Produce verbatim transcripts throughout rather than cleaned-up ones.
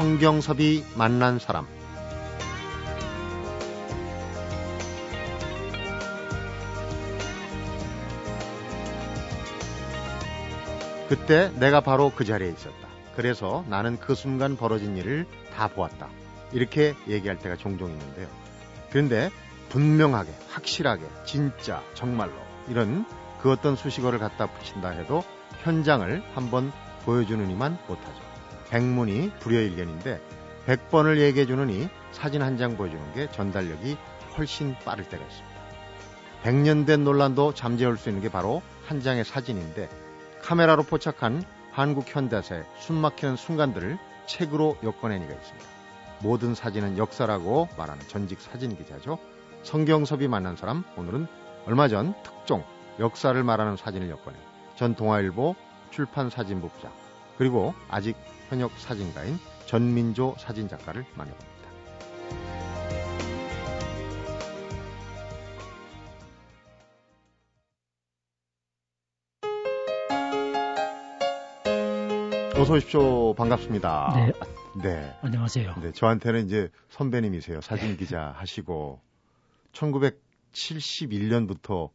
성경섭이 만난 사람. 그때 내가 바로 그 자리에 있었다. 그래서 나는 그 순간 벌어진 일을 다 보았다. 이렇게 얘기할 때가 종종 있는데요. 그런데 분명하게, 확실하게, 진짜, 정말로 이런 그 어떤 수식어를 갖다 붙인다 해도 현장을 한번 보여주는 이만 못하죠. 백문이 불여일견인데 백 번을 얘기해주는 이 사진 한 장 보여주는 게 전달력이 훨씬 빠를 때가 있습니다. 백 년 된 논란도 잠재울 수 있는 게 바로 한 장의 사진인데 카메라로 포착한 한국 현대사의 숨막히는 순간들을 책으로 엮어낸 이가 있습니다. 모든 사진은 역사라고 말하는 전직 사진기자죠. 성경섭이 만난 사람, 오늘은 얼마 전 특종 역사를 말하는 사진을 엮어낸 전 동아일보 출판사진부 부장, 그리고 아직 현역 사진가인 전민조 사진작가를 만나봅니다. 어서 오십시오. 반갑습니다. 네. 네. 안녕하세요. 네, 저한테는 이제 선배님이세요. 사진기자 하시고 천구백칠십일 년부터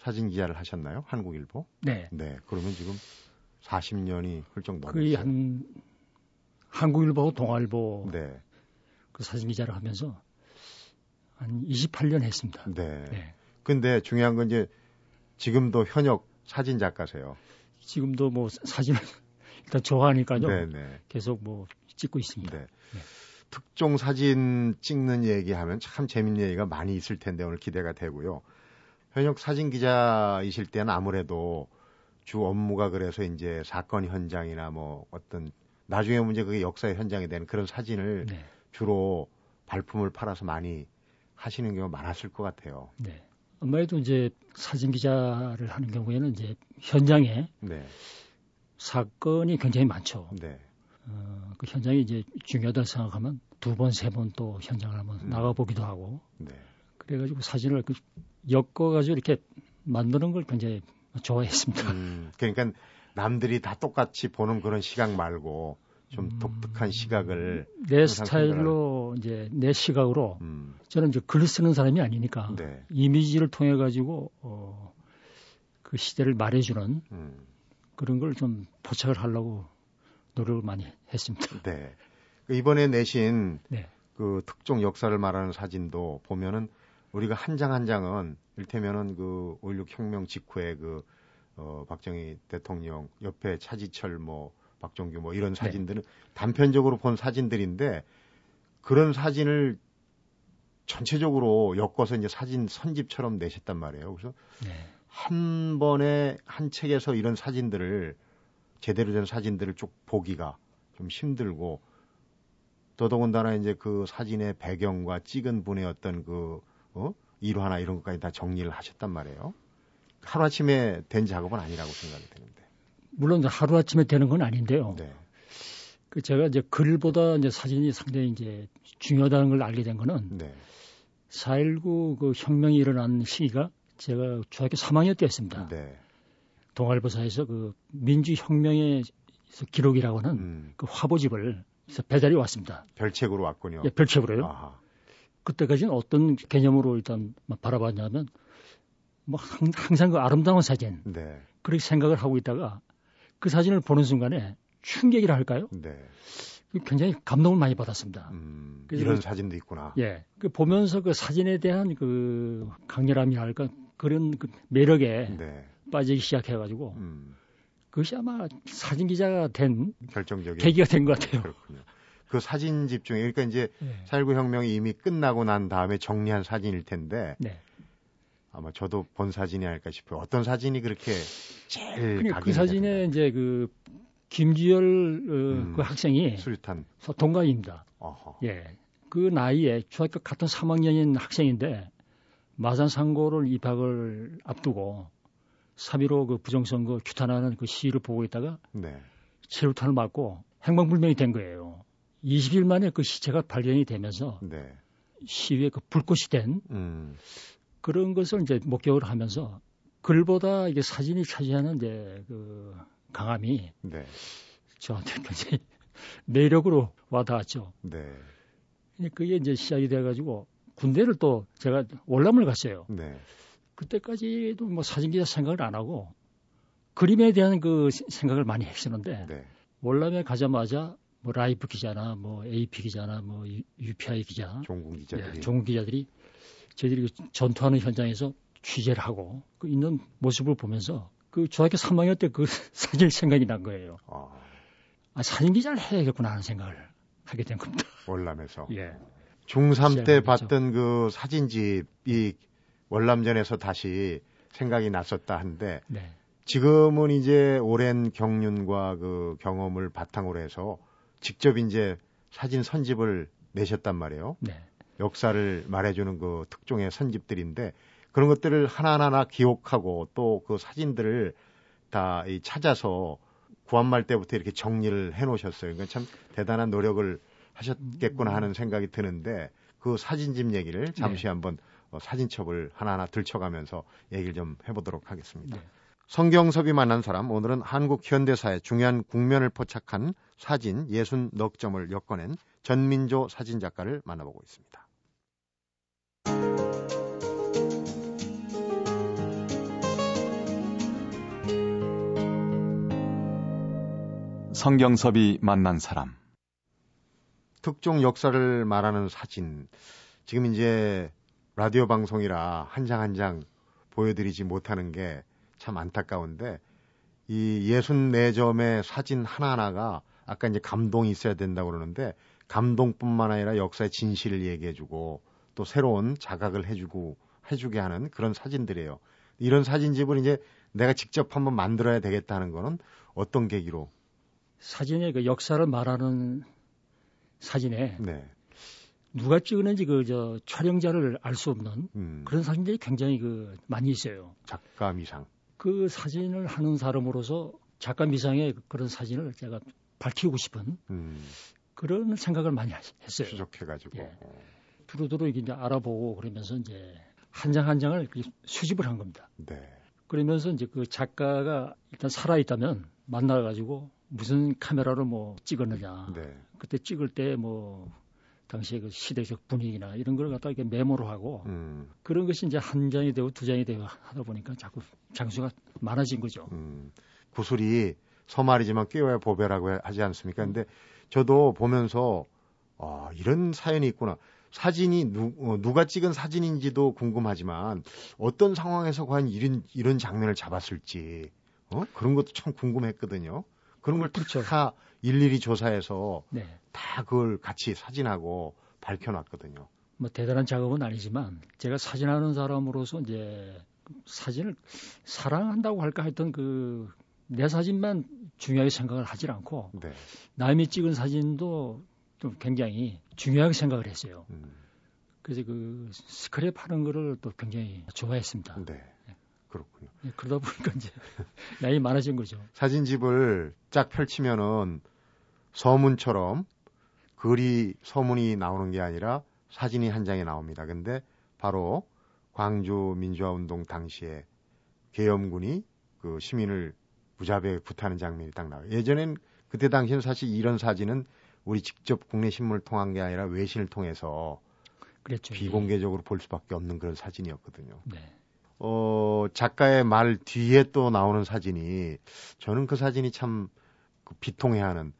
사진기자를 하셨나요? 한국일보? 네. 네. 그러면 지금 사십 년이 훌쩍 넘었어요. 거의 한 한국일보, 동아일보 네. 그 사진기자를 하면서 한 이십팔 년 했습니다. 네. 네. 근데 중요한 건 이제 지금도 현역 사진작가세요. 지금도 뭐 사진을 일단 좋아하니까요. 네네. 계속 뭐 찍고 있습니다. 네. 네. 특종 사진 찍는 얘기하면 참 재밌는 얘기가 많이 있을 텐데 오늘 기대가 되고요. 현역 사진 기자이실 때는 아무래도 주 업무가 그래서 이제 사건 현장이나 뭐 어떤 나중에 문제 그게 역사의 현장이 되는 그런 사진을 네. 주로 발품을 팔아서 많이 하시는 경우가 많았을 것 같아요. 네. 아무래도 이제 사진 기자를 하는 경우에는 이제 현장에 네. 사건이 굉장히 많죠. 네. 어, 그 현장이 이제 중요하다고 생각하면 두 번, 세 번 또 현장을 한번 음. 나가보기도 하고. 네. 그래가지고 사진을 그 엮어가지고 이렇게 만드는 걸 굉장히 좋아했습니다. 음, 그러니까 남들이 다 똑같이 보는 그런 시각 말고 좀 음, 독특한 시각을. 내 스타일로 생각을... 이제 내 시각으로 음. 저는 이제 글을 쓰는 사람이 아니니까 네. 이미지를 통해가지고 어, 그 시대를 말해주는 음. 그런 걸 좀 포착을 하려고 노력을 많이 했습니다. 네. 이번에 내신 네. 그 특종 역사를 말하는 사진도 보면은 우리가 한 장 한 장은 일테면은 그 오일육 혁명 직후에 그 어, 박정희 대통령 옆에 차지철 뭐 박종규 뭐 이런 사진들은 네. 단편적으로 본 사진들인데 그런 사진을 전체적으로 엮어서 이제 사진 선집처럼 내셨단 말이에요. 그래서 네. 한 번에 한 책에서 이런 사진들을 제대로 된 사진들을 쭉 보기가 좀 힘들고 더더군다나 이제 그 사진의 배경과 찍은 분의 어떤 그 어? 일화나 이런 것까지 다 정리를 하셨단 말이에요. 하루아침에 된 작업은 아니라고 생각이 되는데. 물론 하루아침에 되는 건 아닌데요. 네. 그 제가 이제 글보다 이제 사진이 상당히 이제 중요하다는 걸 알게 된 거는 네. 사일구 그 혁명이 일어난 시기가 제가 중학교 삼 학년 때였습니다. 네. 동아일보사에서 그 민주혁명의 기록이라고 하는 음. 그 화보집을 배달이 왔습니다. 별책으로 왔군요. 예, 별책으로요. 아하. 그때까지는 어떤 개념으로 일단 바라봤냐면 뭐 항상 그 아름다운 사진 네. 그렇게 생각을 하고 있다가 그 사진을 보는 순간에 충격이라 할까요? 네. 굉장히 감동을 많이 받았습니다. 음, 그래서 이런 사진도 있구나. 예, 그 보면서 그 사진에 대한 그 강렬함이 할까 그런 그 매력에 네. 빠지기 시작해가지고 음. 그것이 아마 사진 기자가 된 결정적인 계기가 된 것 같아요. 그렇군요. 그 사진집 중에 그러니까 이제 네. 사일구 혁명이 이미 끝나고 난 다음에 정리한 사진일 텐데 네. 아마 저도 본 사진이 아닐까 싶어요. 어떤 사진이 그렇게 제일 각인이 그 사진에 이제 그 김주열 어, 음, 그 학생이 수류탄. 동갑입니다. 어허. 예, 그 나이에 중학교 같은 삼 학년인 학생인데 마산상고를 입학을 앞두고 삼 일오 그 부정선거 규탄하는 그 시위를 보고 있다가 네. 체류탄을 맞고 행방불명이 된 거예요. 이십 일 만에 그 시체가 발견이 되면서 네. 시위에 그 불꽃이 된 음. 그런 것을 이제 목격을 하면서 글보다 이게 사진이 차지하는 이제 그 강함이 네. 저한테 굉장히 매력으로 와닿았죠. 네. 그게 이제 시작이 돼가지고 군대를 또 제가 월남을 갔어요. 네. 그때까지도 뭐 사진기자 생각을 안 하고 그림에 대한 그 생각을 많이 했었는데 네. 월남에 가자마자 뭐 라이프 기자나 뭐 에이피 기자나 뭐 유피아이 기자, 종군 기자들이, 예, 종군 기자들이 저희들이 전투하는 현장에서 취재를 하고 그 있는 모습을 보면서 그 중학교 삼 학년 때 그 사진이 생각이 난 거예요. 아, 아 사진 기자를 해야겠구나 하는 생각을 하게 된 겁니다. 월남에서. 예. 중삼 때 봤던 그 사진집이 월남전에서 다시 생각이 났었다 한데 네. 지금은 이제 오랜 경륜과 그 경험을 바탕으로 해서 직접 이제 사진 선집을 내셨단 말이에요. 네. 역사를 말해주는 그 특종의 선집들인데 그런 것들을 하나하나 기억하고 또 그 사진들을 다 이 찾아서 구한말 때부터 이렇게 정리를 해놓으셨어요. 그러니까 참 대단한 노력을 하셨겠구나 하는 생각이 드는데 그 사진집 얘기를 잠시 네. 한번 어, 사진첩을 하나하나 들춰가면서 얘기를 좀 해보도록 하겠습니다. 네. 성경섭이 만난 사람, 오늘은 한국 현대사의 중요한 국면을 포착한 사진 예순 넉 점을 엮어낸 전민조 사진작가를 만나보고 있습니다. 성경섭이 만난 사람. 특종 역사를 말하는 사진. 지금 이제 라디오 방송이라 한 장 한 장 보여드리지 못하는 게 참 안타까운데 이 예순네 점의 사진 하나하나가 아까 이제 감동이 있어야 된다고 그러는데 감동뿐만 아니라 역사의 진실을 얘기해주고 또 새로운 자각을 해주고 해주게 하는 그런 사진들이에요. 이런 사진집을 이제 내가 직접 한번 만들어야 되겠다는 거는 어떤 계기로? 사진의 그 역사를 말하는 사진에 네. 누가 찍었는지 그 저 촬영자를 알 수 없는 음. 그런 사진들이 굉장히 그 많이 있어요. 작가 미상. 그 사진을 하는 사람으로서 작가 미상의 그런 사진을 제가 밝히고 싶은 음. 그런 생각을 많이 했어요. 추적해가지고. 예. 두루두루 이제 알아보고 그러면서 이제 한 장 한 장을 수집을 한 겁니다. 네. 그러면서 이제 그 작가가 일단 살아있다면 만나가지고 무슨 카메라로 뭐 찍었느냐. 네. 그때 찍을 때 뭐 당시의 그 시대적 분위기나 이런 걸 갖다 이렇게 메모로 하고 음. 그런 것이 이제 한 장이 되고 두 장이 되고 하다 보니까 자꾸 장수가 많아진 거죠. 음. 구슬이 서말이지만 꿰어야 보배라고 하지 않습니까? 근데 저도 보면서 아, 이런 사연이 있구나. 사진이 누, 어, 누가 찍은 사진인지도 궁금하지만 어떤 상황에서 과연 이런, 이런 장면을 잡았을지 어? 그런 것도 참 궁금했거든요. 그런 걸 그렇죠. 다 일일이 조사해서 네. 다 그걸 같이 사진하고 밝혀놨거든요. 뭐 대단한 작업은 아니지만 제가 사진하는 사람으로서 이제 사진을 사랑한다고 할까 했던 그 내 사진만 중요하게 생각을 하질 않고 네. 남이 찍은 사진도 좀 굉장히 중요하게 생각을 했어요. 음. 그래서 그 스크랩 하는 거를 또 굉장히 좋아했습니다. 네. 그렇군요. 네, 그러다 보니까 이제 나이 많아진 거죠. 사진집을 쫙 펼치면은 서문처럼 글이 서문이 나오는 게 아니라 사진이 한 장에 나옵니다. 근데 바로 광주 민주화운동 당시에 계엄군이 그 시민을 무자비하게 구타하는 장면이 딱 나와요. 예전엔 그때 당시에는 사실 이런 사진은 우리 직접 국내 신문을 통한 게 아니라 외신을 통해서 그랬죠. 비공개적으로 네. 볼 수밖에 없는 그런 사진이었거든요. 네. 어, 작가의 말 뒤에 또 나오는 사진이 저는 그 사진이 참 그 비통해하는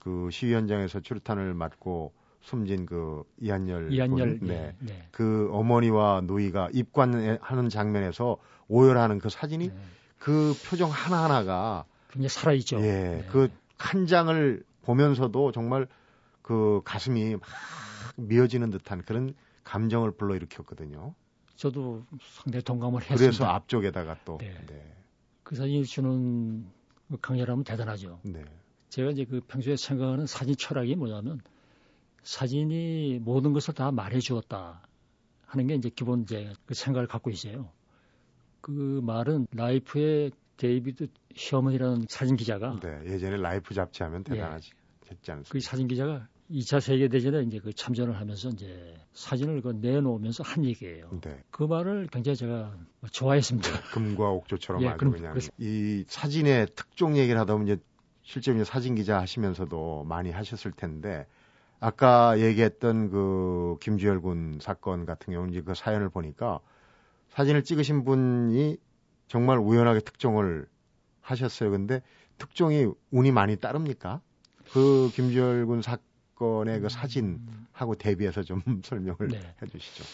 그 시위 현장에서 추루탄을 맞고 숨진 그 이한열, 이한열 분, 네, 네. 네. 그 어머니와 누이가 입관하는 장면에서 오열하는 그 사진이 네. 그 표정 하나하나가 굉장히 살아있죠. 예, 네. 그 한 장을 보면서도 정말 그 가슴이 막 미어지는 듯한 그런 감정을 불러일으켰거든요. 저도 상당히 동감을 했습니다. 그래서 앞쪽에다가 또. 네. 네. 그 사진이 주는 강렬함은 대단하죠. 네. 제가 이제 그 평소에 생각하는 사진 철학이 뭐냐면 사진이 모든 것을 다 말해 주었다 하는 게 이제 기본 제 그 생각을 갖고 있어요. 그 말은 라이프의 데이비드 셔먼이라는 사진 기자가. 네. 예전에 라이프 잡지 하면 대단하지. 네. 그 사진 기자가 이 차 세계대전에 이제 그 참전을 하면서 이제 사진을 그 내놓으면서 한 얘기예요. 네. 그 말을 굉장히 제가 좋아했습니다. 금과 옥조처럼 예, 아주 그럼, 그냥. 그래서. 이 사진의 특종 얘기를 하다 보면 이제 실제 사진 기자 하시면서도 많이 하셨을 텐데 아까 얘기했던 그 김주열 군 사건 같은 경우는 이제 그 사연을 보니까 사진을 찍으신 분이 정말 우연하게 특종을 하셨어요. 근데 특종이 운이 많이 따릅니까? 그 김주열 군 사건의 그 사진하고 대비해서 좀 설명을 네. 해주시죠.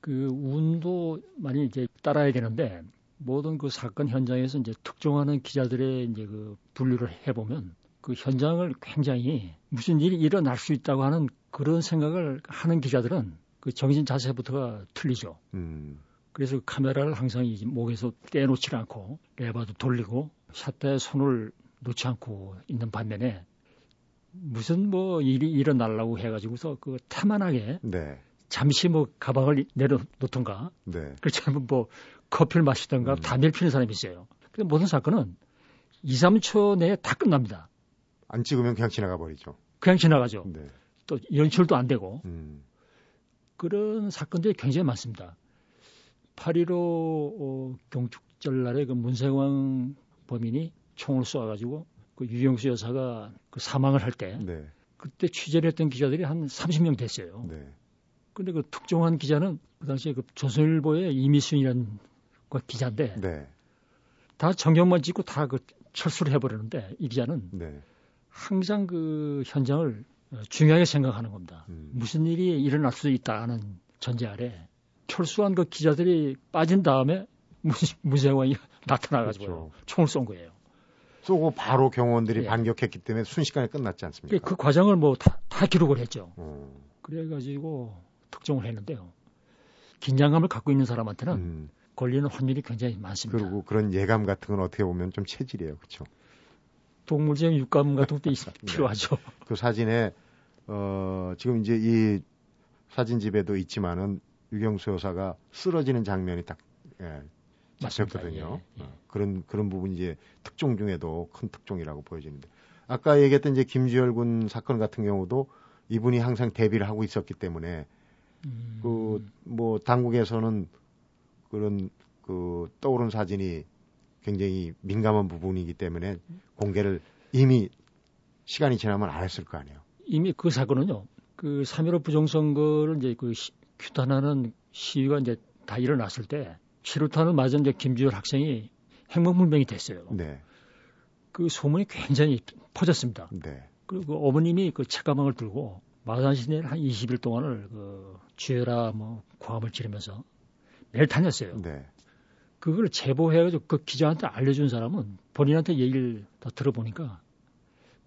그 운도 많이 이제 따라야 되는데 모든 그 사건 현장에서 이제 특종하는 기자들의 이제 그 분류를 해보면 그 현장을 굉장히 무슨 일이 일어날 수 있다고 하는 그런 생각을 하는 기자들은 그 정신 자세부터가 틀리죠. 음. 그래서 카메라를 항상 목에서 떼놓지 않고 레버도 돌리고 샷다에 손을 놓지 않고 있는 반면에 무슨 뭐 일이 일어나려고 해가지고서 그 태만하게 네. 잠시 뭐 가방을 내려놓던가 네. 그렇지 않으면 뭐 커피를 마시던가 음. 담배를 피는 사람이 있어요. 근데 모든 사건은 이, 삼 초 내에 다 끝납니다. 안 찍으면 그냥 지나가 버리죠. 그냥 지나가죠. 네. 또 연출도 안 되고 음. 그런 사건들이 굉장히 많습니다. 팔 일오 어, 경축절 날에 그 문세광 범인이 총을 쏘아가지고 그 유영수 여사가 그 사망을 할 때 네. 그때 취재를 했던 기자들이 한 삼십 명 됐어요. 그런데 네. 그 특종한 기자는 그 당시에 그 조선일보의 이미순이라는 그 기자인데 네. 다 전경만 찍고 다 그 철수를 해버리는데 이 기자는 네. 항상 그 현장을 중요하게 생각하는 겁니다. 음. 무슨 일이 일어날 수 있다는 전제 아래 철수한 그 기자들이 빠진 다음에 문세광이 나타나가지고 그렇죠. 총을 쏜 거예요. 쏘고 바로 경호원들이 예. 반격했기 때문에 순식간에 끝났지 않습니까? 그 과정을 뭐 다, 다 기록을 했죠. 음. 그래가지고 특종을 했는데요. 긴장감을 갖고 있는 사람한테는 음. 걸리는 확률이 굉장히 많습니다. 그리고 그런 예감 같은 건 어떻게 보면 좀 체질이에요. 그렇죠? 동물적 육감 같은 것도 필요하죠. 그 사진에 어, 지금 이제 이 사진집에도 있지만은 유경수 여사가 쓰러지는 장면이 딱 예, 잡혔거든요. 예, 예. 어, 그런 그런 부분 이제 특종 중에도 큰 특종이라고 보여지는데 아까 얘기했던 이제 김주열 군 사건 같은 경우도 이분이 항상 대비를 하고 있었기 때문에 음. 그 뭐 당국에서는 그런 그 떠오른 사진이 굉장히 민감한 부분이기 때문에 공개를 이미 시간이 지나면 안 했을 거 아니에요. 이미 그 사건은요. 그 삼 일오 부정선거를 이제 그 시, 규탄하는 시위가 이제 다 일어났을 때 최루탄을 맞은 이제 김주열 학생이 행방불명이 됐어요. 네. 그 소문이 굉장히 퍼졌습니다. 네. 그리고 그 어머님이 그 책가방을 들고 마산 시내를 한 이십 일 동안을 그 죄라 뭐 고함을 지르면서 매일 다녔어요. 네. 그걸 제보해가지고 그 기자한테 알려준 사람은 본인한테 얘기를 다 들어보니까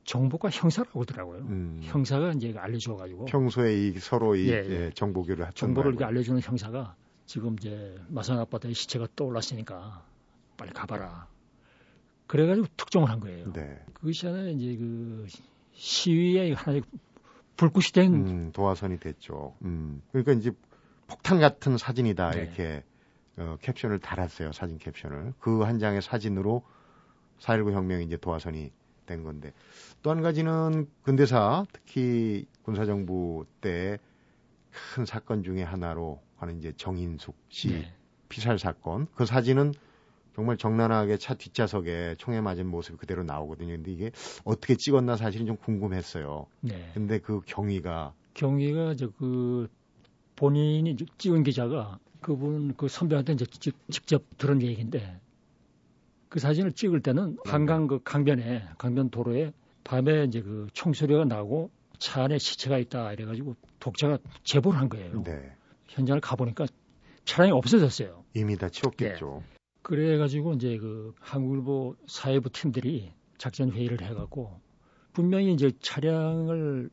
정보과 형사라고 하더라고요. 음. 형사가 이제 알려줘가지고 평소에 이 서로 이 예, 예. 정보교를 정보를 알려주는 형사가 지금 이제 마산 앞바다에 시체가 떠올랐으니까 빨리 가봐라. 그래가지고 특종을 한 거예요. 네. 그것이 하나 이제 그 시위의 하나의 불꽃이 된 음, 도화선이 됐죠. 음. 그러니까 이제 폭탄 같은 사진이다 네. 이렇게. 어, 캡션을 달았어요. 사진 캡션을. 그 한 장의 사진으로 사 일구 혁명이 이제 도화선이 된 건데 또 한 가지는 근대사 특히 군사정부 때 큰 사건 중에 하나로 하는 이제 정인숙 씨 네. 피살 사건. 그 사진은 정말 정난하게 차 뒷좌석에 총에 맞은 모습이 그대로 나오거든요. 근데 이게 어떻게 찍었나 사실은 좀 궁금했어요. 네. 근데 그 경위가 경위가 저 그 본인이 찍은 기자가 그분 그 선배한테 이제 직접 들은 얘기인데 그 사진을 찍을 때는 한강 그 강변에 강변 도로에 밤에 이제 그 총소리가 나고 차 안에 시체가 있다 이래가지고 독자가 제보를 한 거예요. 네. 현장을 가보니까 차량이 없어졌어요. 이미 다 치웠겠죠. 네. 그래가지고 이제 그 한국일보 사회부 팀들이 작전 회의를 해갖고 분명히 이제 차량을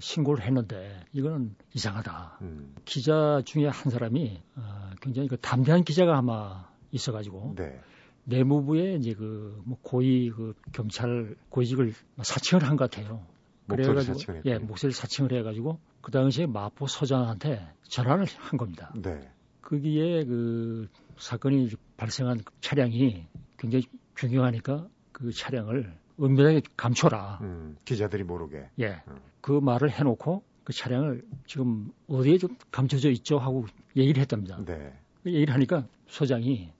신고를 했는데 이거는 이상하다. 음. 기자 중에 한 사람이 어, 굉장히 그 담대한 기자가 아마 있어가지고 네. 내무부에 이제 그 뭐 고위 그 경찰 고위직을 사칭을 한 것 같아요. 목소리 사칭을 예, 목소리 사칭을 해가지고 그 당시에 마포 서장한테 전화를 한 겁니다. 네. 거기에 그 사건이 발생한 차량이 굉장히 중요하니까 그 차량을 은밀하게 감춰라. 음, 기자들이 모르게. 예. 음. 그 말을 해놓고 그 차량을 지금 어디에 좀 감춰져 있죠 하고 얘기를 했답니다. 네. 얘기를 하니까 소장이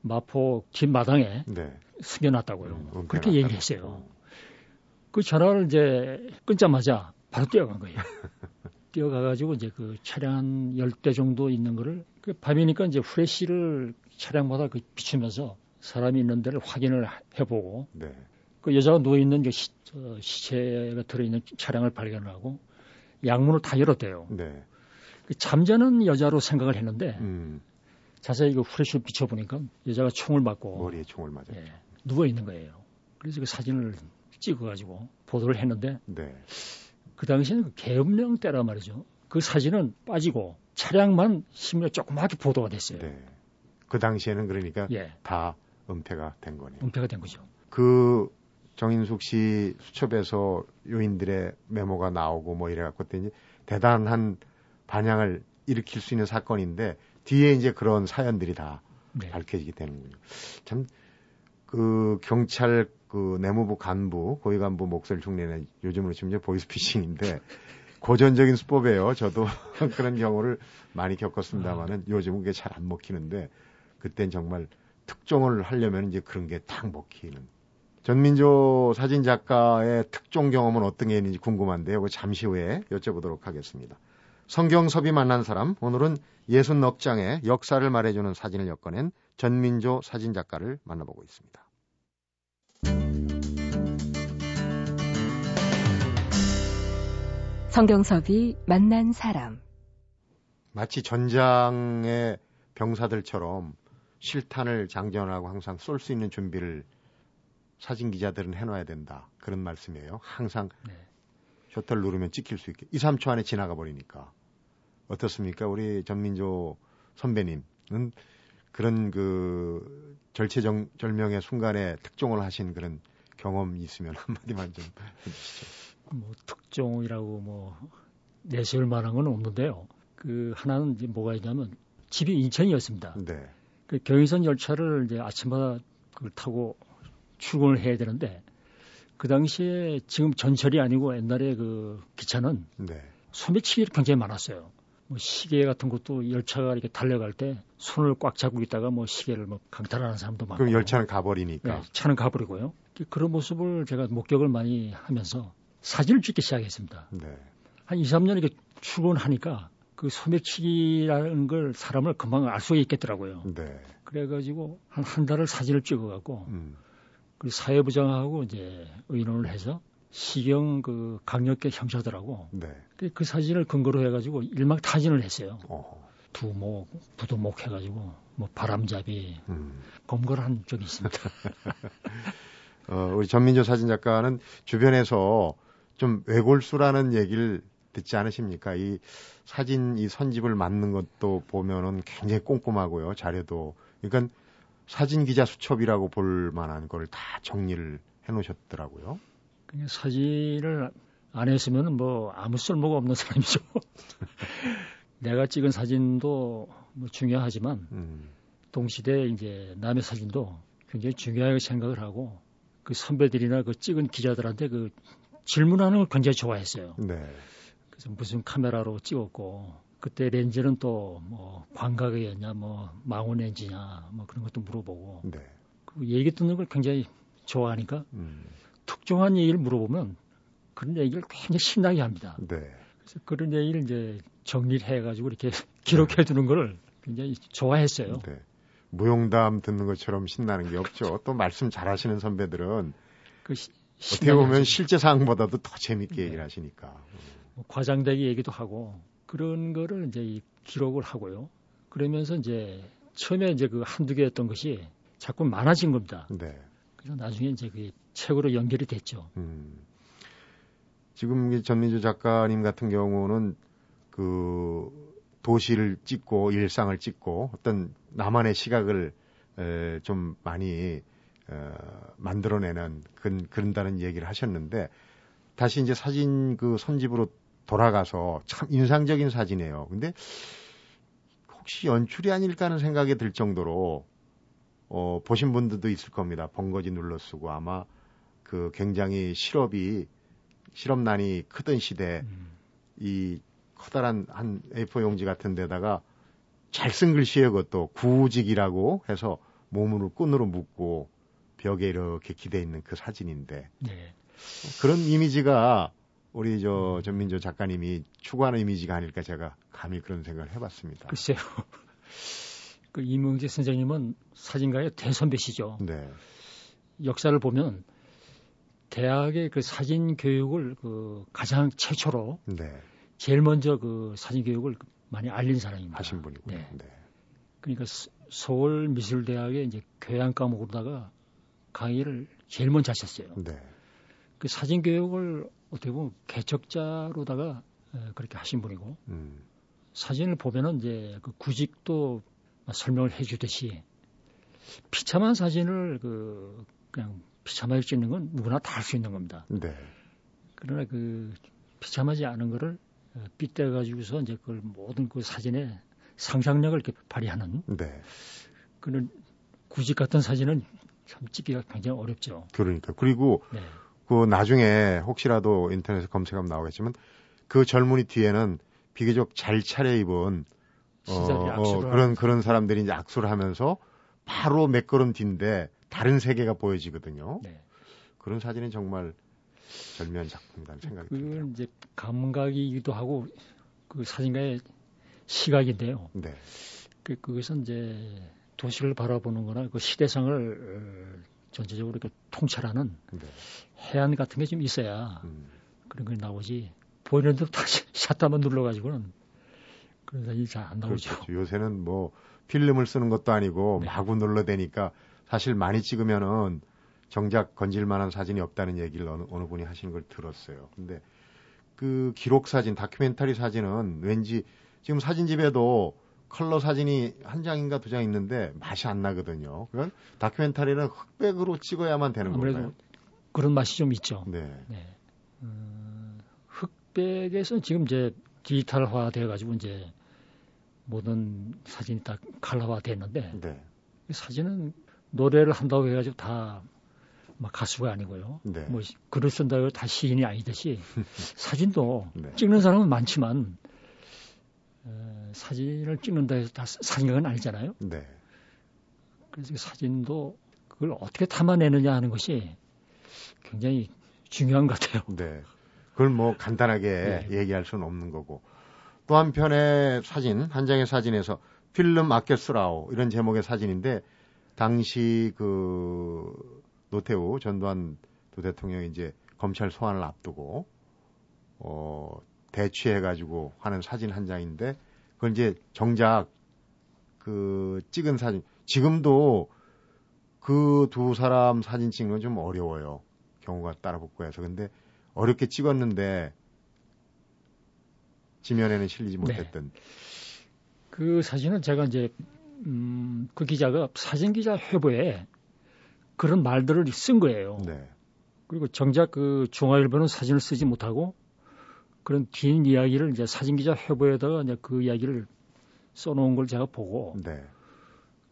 마포 뒷마당에 네. 숨겨놨다고요. 음, 그렇게 얘기를 했어요. 그 전화를 이제 끊자마자 바로 뛰어간 거예요. 뛰어가가지고 이제 그 차량 한 열 대 정도 있는 거를 그 밤이니까 이제 후레쉬를 차량마다 그 비추면서 사람이 있는 데를 확인을 해보고 네. 그 여자가 누워있는 그 시, 어, 시체가 들어있는 차량을 발견하고 양문을 다 열었대요. 네. 그 잠자는 여자로 생각을 했는데 음. 자세히 그 후레쉬를 비춰보니까 여자가 총을 맞고 머리에 총을 맞았죠. 예, 누워있는 거예요. 그래서 그 사진을 찍어가지고 보도를 했는데 네. 그 당시에는 계엄령 때라 말이죠. 그 사진은 빠지고 차량만 심지어 조그맣게 보도가 됐어요. 네. 그 당시에는 그러니까 예. 다 은폐가 된 거네요. 은폐가 된 거죠. 그 정인숙 씨 수첩에서 요인들의 메모가 나오고 뭐 이래갖고 그때 대단한 반향을 일으킬 수 있는 사건인데 뒤에 이제 그런 사연들이 다 네. 밝혀지게 되는군요. 참 그 경찰 그 내무부 간부 고위 간부 목소리를 흉내내는 요즘으로 치면 이제 보이스피싱인데 고전적인 수법이에요. 저도 그런 경우를 많이 겪었습니다만은 요즘은 그게 잘 안 먹히는데 그땐 정말 특종을 하려면 이제 그런 게 딱 먹히는. 전민조 사진 작가의 특종 경험은 어떤 게 있는지 궁금한데요. 잠시 후에 여쭤보도록 하겠습니다. 성경섭이 만난 사람, 오늘은 예순 넉 장의 역사를 말해주는 사진을 엮어낸 전민조 사진 작가를 만나보고 있습니다. 성경섭이 만난 사람. 마치 전장의 병사들처럼 실탄을 장전하고 항상 쏠 수 있는 준비를 사진 기자들은 해놔야 된다. 그런 말씀이에요. 항상 네. 셔터를 누르면 찍힐 수 있게. 이, 삼 초 안에 지나가 버리니까. 어떻습니까? 우리 전민조 선배님은 그런 그 절체절명의 순간에 특종을 하신 그런 경험이 있으면 한마디만 좀 해주시죠. 뭐 특종이라고 뭐 내세울 만한 건 없는데요. 그 하나는 이제 뭐가 있냐면 집이 인천이었습니다. 네. 그 경의선 열차를 이제 아침마다 그걸 타고 출근을 해야 되는데 그 당시에 지금 전철이 아니고 옛날에 그 기차는 네. 소매치기가 굉장히 많았어요. 뭐 시계 같은 것도 열차가 이렇게 달려갈 때 손을 꽉 잡고 있다가 뭐 시계를 뭐 강탈하는 사람도 많고. 그럼 열차는 가버리니까. 네, 차는 가버리고요. 그런 모습을 제가 목격을 많이 하면서 사진을 찍기 시작했습니다. 네. 한 이, 삼 년 이렇게 출근하니까 그 소매치기라는 걸 사람을 금방 알 수 있겠더라고요. 네. 그래가지고 한 한 달을 사진을 찍어갖고 음. 그 사회부장하고 이제 의논을 해서 시경 그 강력계 형사들하고 네. 그, 그 사진을 근거로 해가지고 일망타진을 했어요. 어허. 두목, 부두목 해가지고 뭐 바람잡이 음. 검거한 적이 있습니다. 어, 우리 전민조 사진 작가는 주변에서 좀 외골수라는 얘기를 듣지 않으십니까? 이 사진, 이 선집을 만든 것도 보면은 굉장히 꼼꼼하고요. 자료도. 그러니까 사진 기자 수첩이라고 볼 만한 거를 다 정리를 해 놓으셨더라고요. 그냥 사진을 안 했으면은 뭐 아무 쓸모가 없는 사람이죠. 내가 찍은 사진도 뭐 중요하지만 음. 동시대에 이제 남의 사진도 굉장히 중요하게 생각을 하고 그 선배들이나 그 찍은 기자들한테 그 질문하는 걸 굉장히 좋아했어요. 네. 무슨 카메라로 찍었고 그때 렌즈는 또 뭐 광각이었냐 뭐 망원 렌즈냐 뭐 그런 것도 물어보고 네. 그 얘기 듣는 걸 굉장히 좋아하니까 음. 특정한 얘기를 물어보면 그런 얘기를 굉장히 신나게 합니다. 네. 그래서 그런 얘기를 이제 정리를 해가지고 이렇게 기록해 두는 걸 굉장히 좋아했어요. 네. 무용담 듣는 것처럼 신나는 게 없죠. 또 말씀 잘하시는 선배들은 그 시, 어떻게 보면 하죠. 실제 상황보다도 더 재밌게 네. 얘기를 하시니까. 과장되게 얘기도 하고 그런 거를 이제 이 기록을 하고요. 그러면서 이제 처음에 이제 그 한두 개였던 것이 자꾸 많아진 겁니다. 네. 그래서 나중에 이제 그 책으로 연결이 됐죠. 음. 지금 전민조 작가님 같은 경우는 그 도시를 찍고 일상을 찍고 어떤 나만의 시각을 에, 좀 많이 어, 만들어내는 그, 그런다는 얘기를 하셨는데 다시 이제 사진 그 선집으로 돌아가서 참 인상적인 사진이에요. 근데 혹시 연출이 아닐까 하는 생각이 들 정도로 어, 보신 분들도 있을 겁니다. 번거지 눌러 쓰고 아마 그 굉장히 실업이 실업난이 크던 시대에 음. 이 커다란 한 에이 사 용지 같은 데다가 잘 쓴 글씨에 그것도 구직이라고 해서 몸으로 끈으로 묶고 벽에 이렇게 기대 있는 그 사진인데 네. 그런 이미지가 우리 저 전민조 작가님이 추구하는 이미지가 아닐까 제가 감히 그런 생각을 해봤습니다. 글쎄요. 그 이명재 선생님은 사진가의 대선배시죠. 네. 역사를 보면 대학의 그 사진 교육을 그 가장 최초로 네. 제일 먼저 그 사진 교육을 많이 알린 사람입니다. 하신 분이군요. 네. 네. 그러니까 서울 미술대학의 이제 교양 과목으로다가 강의를 제일 먼저 하셨어요. 네. 그 사진 교육을 어떻게 보면 개척자로다가 그렇게 하신 분이고 음. 사진을 보면은 이제 그 구직도 설명을 해주듯이 비참한 사진을 그 그냥 비참하게 찍는 건 누구나 다 할 수 있는 겁니다. 네. 그러나 그 비참하지 않은 거를 빗대 가지고서 이제 그걸 모든 그 사진에 상상력을 이렇게 발휘하는 네. 그런 구직 같은 사진은 참 찍기가 굉장히 어렵죠. 그러니까 그리고 네. 그 나중에 혹시라도 인터넷에 검색하면 나오겠지만 그 젊은이 뒤에는 비교적 잘 차려입은 어, 어, 그런 그런 사람들이 이제 악수를 하면서 바로 몇 걸음 뒤인데 다른 세계가 보여지거든요. 네. 그런 사진은 정말 절묘한 작품이라는 생각이 듭니다. 그건 이제 감각이기도 하고 그 사진가의 시각인데요. 네. 그 그것은 이제 도시를 바라보는거나 그 시대상을 전체적으로 이렇게 통찰하는 네. 해안 같은 게 좀 있어야 음. 그런 게 나오지. 보이는 대로 다시 샷다만 눌러가지고는. 그런 사진이 잘 안 나오죠. 그렇죠. 요새는 뭐 필름을 쓰는 것도 아니고 네. 마구 눌러대니까 사실 많이 찍으면은 정작 건질만한 사진이 없다는 얘기를 어느, 어느 분이 하신 걸 들었어요. 근데 그 기록 사진, 다큐멘터리 사진은 왠지 지금 사진집에도 컬러 사진이 한 장인가 두 장 있는데 맛이 안 나거든요. 그건 다큐멘터리는 흑백으로 찍어야만 되는 건가요? 아무래도 그런 맛이 좀 있죠. 네. 네. 음, 흑백에서는 지금 이제 디지털화 돼가지고 이제 모든 사진이 다 컬러화 됐는데 네. 사진은 노래를 한다고 해가지고 다 막 가수가 아니고요. 네. 뭐 글을 쓴다고 해서 다 시인이 아니듯이 사진도 네. 찍는 사람은 많지만 에, 사진을 찍는다 해서 다 사진가는 아니잖아요. 네. 그래서 사진도 그걸 어떻게 담아내느냐 하는 것이 굉장히 중요한 것 같아요. 네. 그걸 뭐 간단하게 네. 얘기할 수는 없는 거고 또 한편의 사진, 한 장의 사진에서 필름 아껴 쓰라오 이런 제목의 사진인데 당시 그 노태우 전두환 두 대통령이 이제 검찰 소환을 앞두고 어, 대취해가지고 하는 사진 한 장인데 그걸 이제 정작 그 찍은 사진 지금도 그 두 사람 사진 찍는 건 좀 어려워요. 경우가 따라붙고 해서 근데 어렵게 찍었는데 지면에는 실리지 못했던. 네. 그 사진은 제가 이제 음, 그 기자가 사진 기자 회보에 그런 말들을 쓴 거예요. 네. 그리고 정작 그 중앙일보는 사진을 쓰지 못하고 그런 긴 이야기를 이제 사진 기자 회보에다가 이제 그 이야기를 써놓은 걸 제가 보고 네.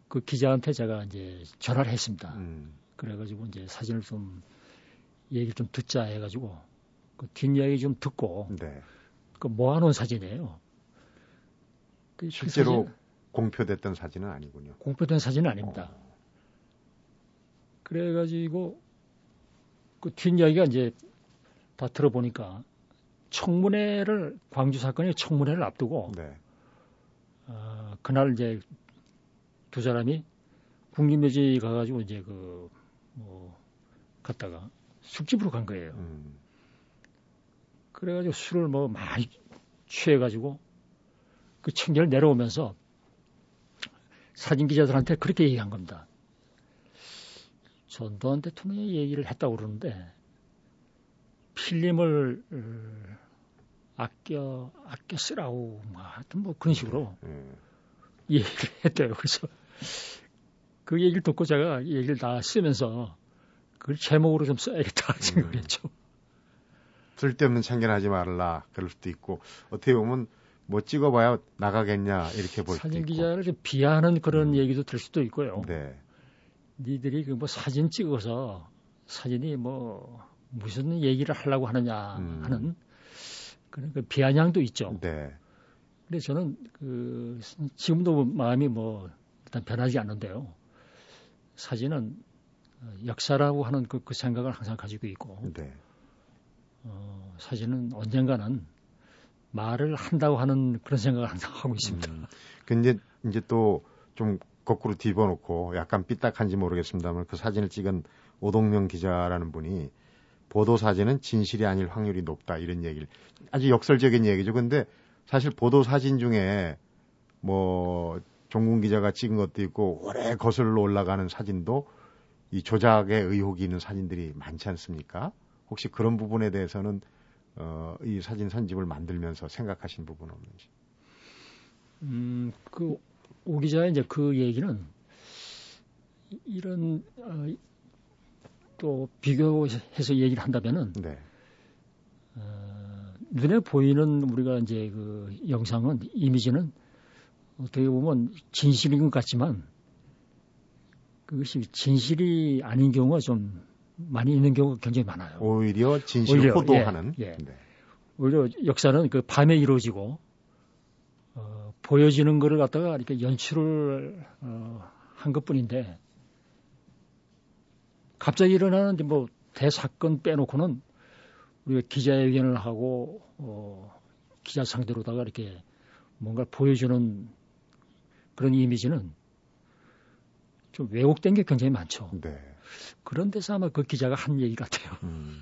그 기자한테 제가 이제 전화를 했습니다. 음. 그래가지고 이제 사진을 좀 얘기를 좀 듣자 해가지고 그 뒷이야기 좀 듣고 네. 그 모아놓은 사진이에요. 그 실제로 사진, 공표됐던 사진은 아니군요. 공표된 사진은 아닙니다. 어. 그래가지고 그 뒷이야기가 이제 다 들어보니까 청문회를 광주 사건의 청문회를 앞두고 네. 어, 그날 이제 두 사람이 국립묘지 가가지고 이제 그 뭐 갔다가 술집으로 간 거예요. 음. 그래가지고 술을 뭐 많이 취해가지고 그 청계를 내려오면서 사진 기자들한테 그렇게 얘기한 겁니다. 전두환 대통령이 얘기를 했다고 그러는데 필름을 아껴 아껴 쓰라고 뭐 하여튼 뭐 그런 식으로 음. 얘기를 했대요. 그래서 그 얘기를 듣고 제가 얘기를 다 쓰면서 그걸 제목으로 좀 써야겠다 생각했죠. 음. 쓸데없는 참견 하지 말라 그럴 수도 있고 어떻게 보면 뭐 찍어봐야 나가겠냐 이렇게 볼 수도 있고. 사진 기자를 좀 비하하는 그런 음. 얘기도 들 수도 있고요. 네. 니들이 그 뭐 사진 찍어서 사진이 뭐 무슨 얘기를 하려고 하느냐 음. 하는 그런 그 비아냥도 있죠. 네. 근데 저는 그 지금도 마음이 뭐 일단 변하지 않는데요. 사진은 역사라고 하는 그, 그 생각을 항상 가지고 있고 네. 어, 사실은 언젠가는 말을 한다고 하는 그런 생각을 항상 하고 있습니다. 음, 근데 이제 또 좀 거꾸로 뒤집어놓고 약간 삐딱한지 모르겠습니다만 그 사진을 찍은 오동명 기자라는 분이 보도 사진은 진실이 아닐 확률이 높다 이런 얘기를 아주 역설적인 얘기죠. 근데 사실 보도 사진 중에 뭐 종군 기자가 찍은 것도 있고 오래 거슬러 올라가는 사진도 이 조작의 의혹이 있는 사진들이 많지 않습니까? 혹시 그런 부분에 대해서는 어, 이 사진 선집을 만들면서 생각하신 부분은 없는지? 음, 그 오 기자의 이제 그 얘기는 이런 어, 또 비교해서 얘기를 한다면은 네. 어, 눈에 보이는 우리가 이제 그 영상은 이미지는 어떻게 보면 진실인 것 같지만 그것이 진실이 아닌 경우가 좀 많이 있는 경우가 굉장히 많아요. 오히려 진실을 호도하는. 예, 예. 네. 오히려 역사는 그 밤에 이루어지고 어, 보여지는 거를 갖다가 이렇게 연출을 어, 한 것뿐인데 갑자기 일어나는 뭐 대사건 빼놓고는 우리가 기자회견을 하고 어, 기자 상대로다가 이렇게 뭔가 보여주는 그런 이미지는 좀 왜곡된 게 굉장히 많죠. 네. 그런 데서 아마 그 기자가 한 얘기 같아요. 음,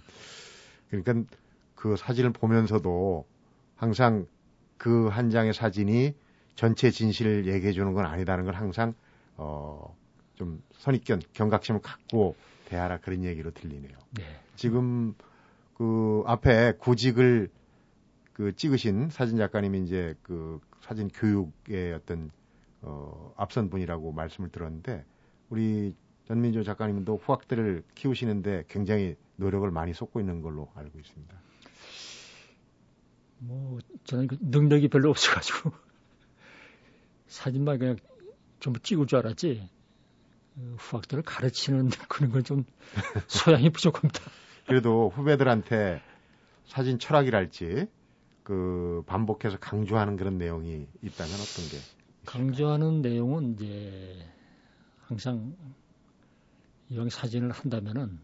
그러니까 그 사진을 보면서도 항상 그 한 장의 사진이 전체 진실을 얘기해 주는 건 아니다는 걸 항상 어, 좀 선입견, 경각심을 갖고 대하라 그런 얘기로 들리네요. 네. 지금 그 앞에 구직을 그 찍으신 사진 작가님이 이제 그 사진 교육의 어떤 어, 앞선 분이라고 말씀을 들었는데 우리 전민조 작가님도 후학들을 키우시는데 굉장히 노력을 많이 쏟고 있는 걸로 알고 있습니다. 뭐 저는 능력이 별로 없어가지고 사진만 그냥 전부 찍을 줄 알았지 후학들을 가르치는 그런 건 좀 소양이 부족합니다. 그래도 후배들한테 사진 철학이랄지 그 반복해서 강조하는 그런 내용이 있다면 어떤 게? 강조하는 내용은 이제 항상 이왕 사진을 한다면은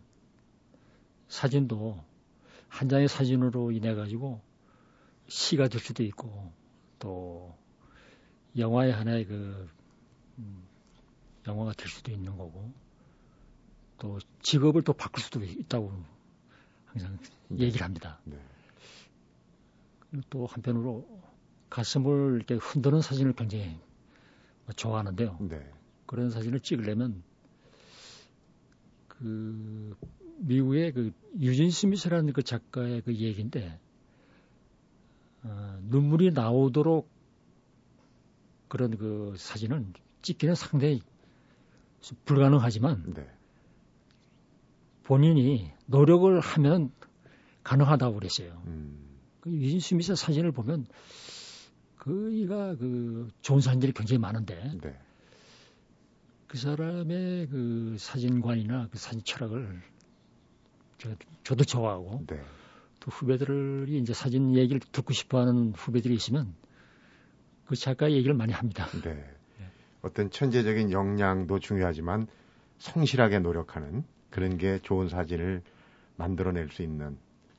사진도 한 장의 사진으로 인해 가지고 시가 될 수도 있고 또 영화의 하나의 그 음, 영화가 될 수도 있는 거고 또 직업을 또 바꿀 수도 있다고 항상 네. 얘기를 합니다. 네. 또 한편으로 가슴을 이렇게 흔드는 사진을 굉장히 좋아하는데요. 네. 그런 사진을 찍으려면 그 미국의 그 유진 스미스라는 그 작가의 그 얘기인데 어, 눈물이 나오도록 그런 그 사진은 찍기는 상당히 불가능하지만 네. 본인이 노력을 하면 가능하다고 그랬어요. 음. 그 유진 스미스 사진을 보면 그이가 그 좋은 사진들이 굉장히 많은데. 네. 그 사람의 그 사진관이나 그 사진 철학을 제가 저도 좋아하고 네. 또 후배들이 이제 사진 얘기를 듣고 싶어하는 후배들이 있으면 그 작가의 얘기를 많이 합니다. 네. 네. 어떤 천재적인 역량도 중요하지만 성실하게 노력하는 그런 게 좋은 사진을 만들어낼 수 있는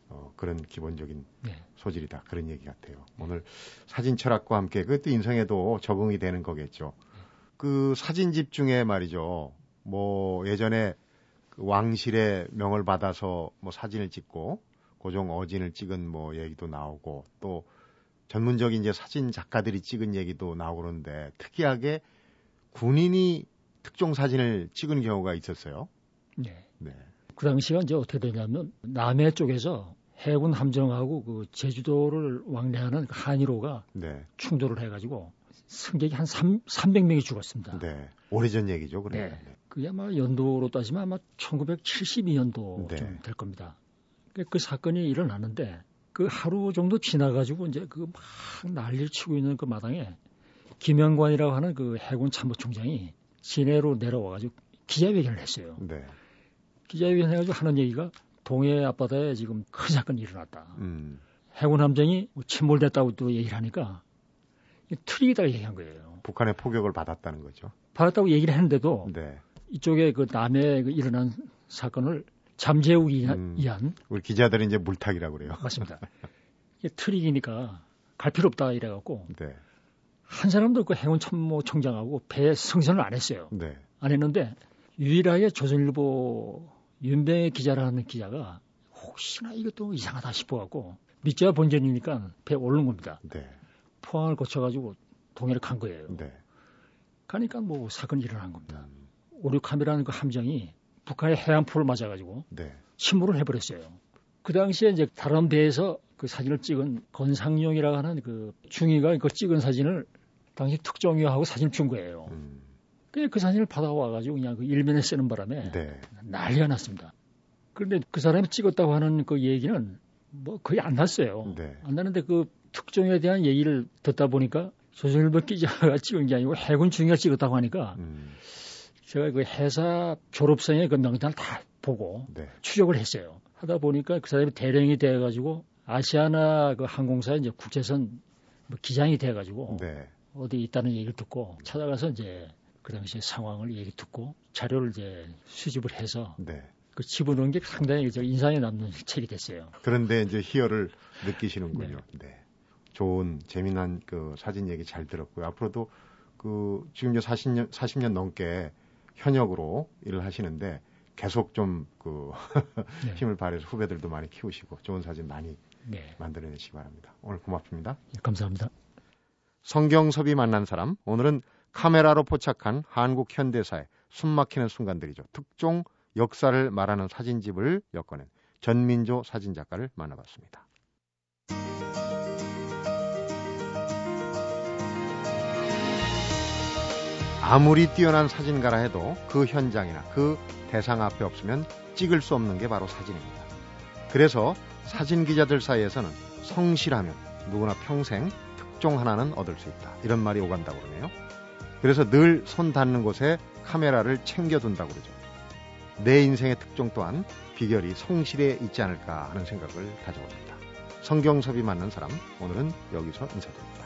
어, 그런 기본적인 네. 소질이다. 그런 얘기 같아요. 네. 오늘 사진 철학과 함께 그것도 인생에도 적응이 되는 거겠죠. 그 사진집 중에 말이죠. 뭐 예전에 그 왕실의 명을 받아서 뭐 사진을 찍고 고종 어진을 찍은 뭐 얘기도 나오고 또 전문적인 이제 사진 작가들이 찍은 얘기도 나오는데 특이하게 군인이 특종 사진을 찍은 경우가 있었어요. 네. 네. 그 당시가 이제 어떻게 되냐면 남해 쪽에서 해군 함정하고 그 제주도를 왕래하는 한일호가 네. 충돌을 해가지고. 승객이 한 삼백 명이 죽었습니다. 네, 오래전 얘기죠. 그래. 네. 네. 그게 아마 연도로 따지면 아마 천구백칠십이 년도 네. 좀 될 겁니다. 그 사건이 일어나는데 그 하루 정도 지나가지고 이제 그 막 난리를 치고 있는 그 마당에 김영관이라고 하는 그 해군 참모총장이 진해로 내려와가지고 기자회견을 했어요. 네. 기자회견 해가지고 하는 얘기가 동해 앞바다에 지금 큰 사건이 일어났다. 음. 해군 함정이 침몰됐다고 또 얘기를 하니까. 틀리다고 얘기한 거예요. 북한의 포격을 받았다는 거죠. 받았다고 얘기를 했는데도 네. 이쪽에 그 남해 그 일어난 사건을 잠재우기 음, 위한 우리 기자들이 이제 물타기라고 그래요. 맞습니다. 이게 트릭이니까 갈 필요 없다 이래갖고 네. 한 사람도 그 행운 참모 청장하고 배 승선을 안 했어요. 네. 안 했는데 유일하게 조선일보 윤병의 기자라는 기자가 혹시나 이것도 이상하다 싶어갖고 밑자 본전이니까 배에 오른 겁니다. 네. 포항을 거쳐가지고 동해를 간 거예요. 네. 가니까 뭐 사건이 일어난 겁니다. 음. 오륙함이라는 그 함정이 북한의 해안포를 맞아가지고 네. 침몰을 해버렸어요. 그 당시에 이제 다른 배에서 그 사진을 찍은 건상용이라고 하는 그 중위가 그 찍은 사진을 당시 특종위하고 사진을 준 거예요. 음. 그래서 그 사진을 받아와가지고 그냥 그 일면에 쓰는 바람에 네. 난리가 났습니다. 그런데 그 사람이 찍었다고 하는 그 얘기는 뭐 거의 안 났어요. 네. 안 나는데 그 특종에 대한 얘기를 듣다 보니까 조선일보 기자가 찍은 게 아니고 해군 중위가 찍었다고 하니까 음. 제가 그 해사 졸업생의 그 명단을 다 보고 네. 추적을 했어요. 하다 보니까 그 사람이 대령이 돼가지고 아시아나 그 항공사의 이제 국제선 뭐 기장이 돼가지고 네. 어디 있다는 얘기를 듣고 찾아가서 이제 그 당시 상황을 얘기 듣고 자료를 이제 수집을 해서 네. 그 집어넣은 게 상당히 인상에 남는 책이 됐어요. 그런데 이제 희열을 느끼시는군요. 네. 네. 좋은 재미난 그 사진 얘기 잘 들었고요. 앞으로도 그 지금 이제 사십 년 사십 년 넘게 현역으로 일을 하시는데 계속 좀 그 네. 힘을 발휘해서 후배들도 많이 키우시고 좋은 사진 많이 네. 만들어내시기 바랍니다. 오늘 고맙습니다. 네, 감사합니다. 성경섭이 만난 사람, 오늘은 카메라로 포착한 한국 현대사의 숨막히는 순간들이죠. 특종 역사를 말하는 사진집을 엮어낸 전민조 사진작가를 만나봤습니다. 아무리 뛰어난 사진가라 해도 그 현장이나 그 대상 앞에 없으면 찍을 수 없는 게 바로 사진입니다. 그래서 사진 기자들 사이에서는 성실하면 누구나 평생 특종 하나는 얻을 수 있다. 이런 말이 오간다고 그러네요. 그래서 늘 손 닿는 곳에 카메라를 챙겨둔다고 그러죠. 내 인생의 특종 또한 비결이 성실에 있지 않을까 하는 생각을 가져봅니다. 성경섭이 만난 사람, 오늘은 여기서 인사드립니다.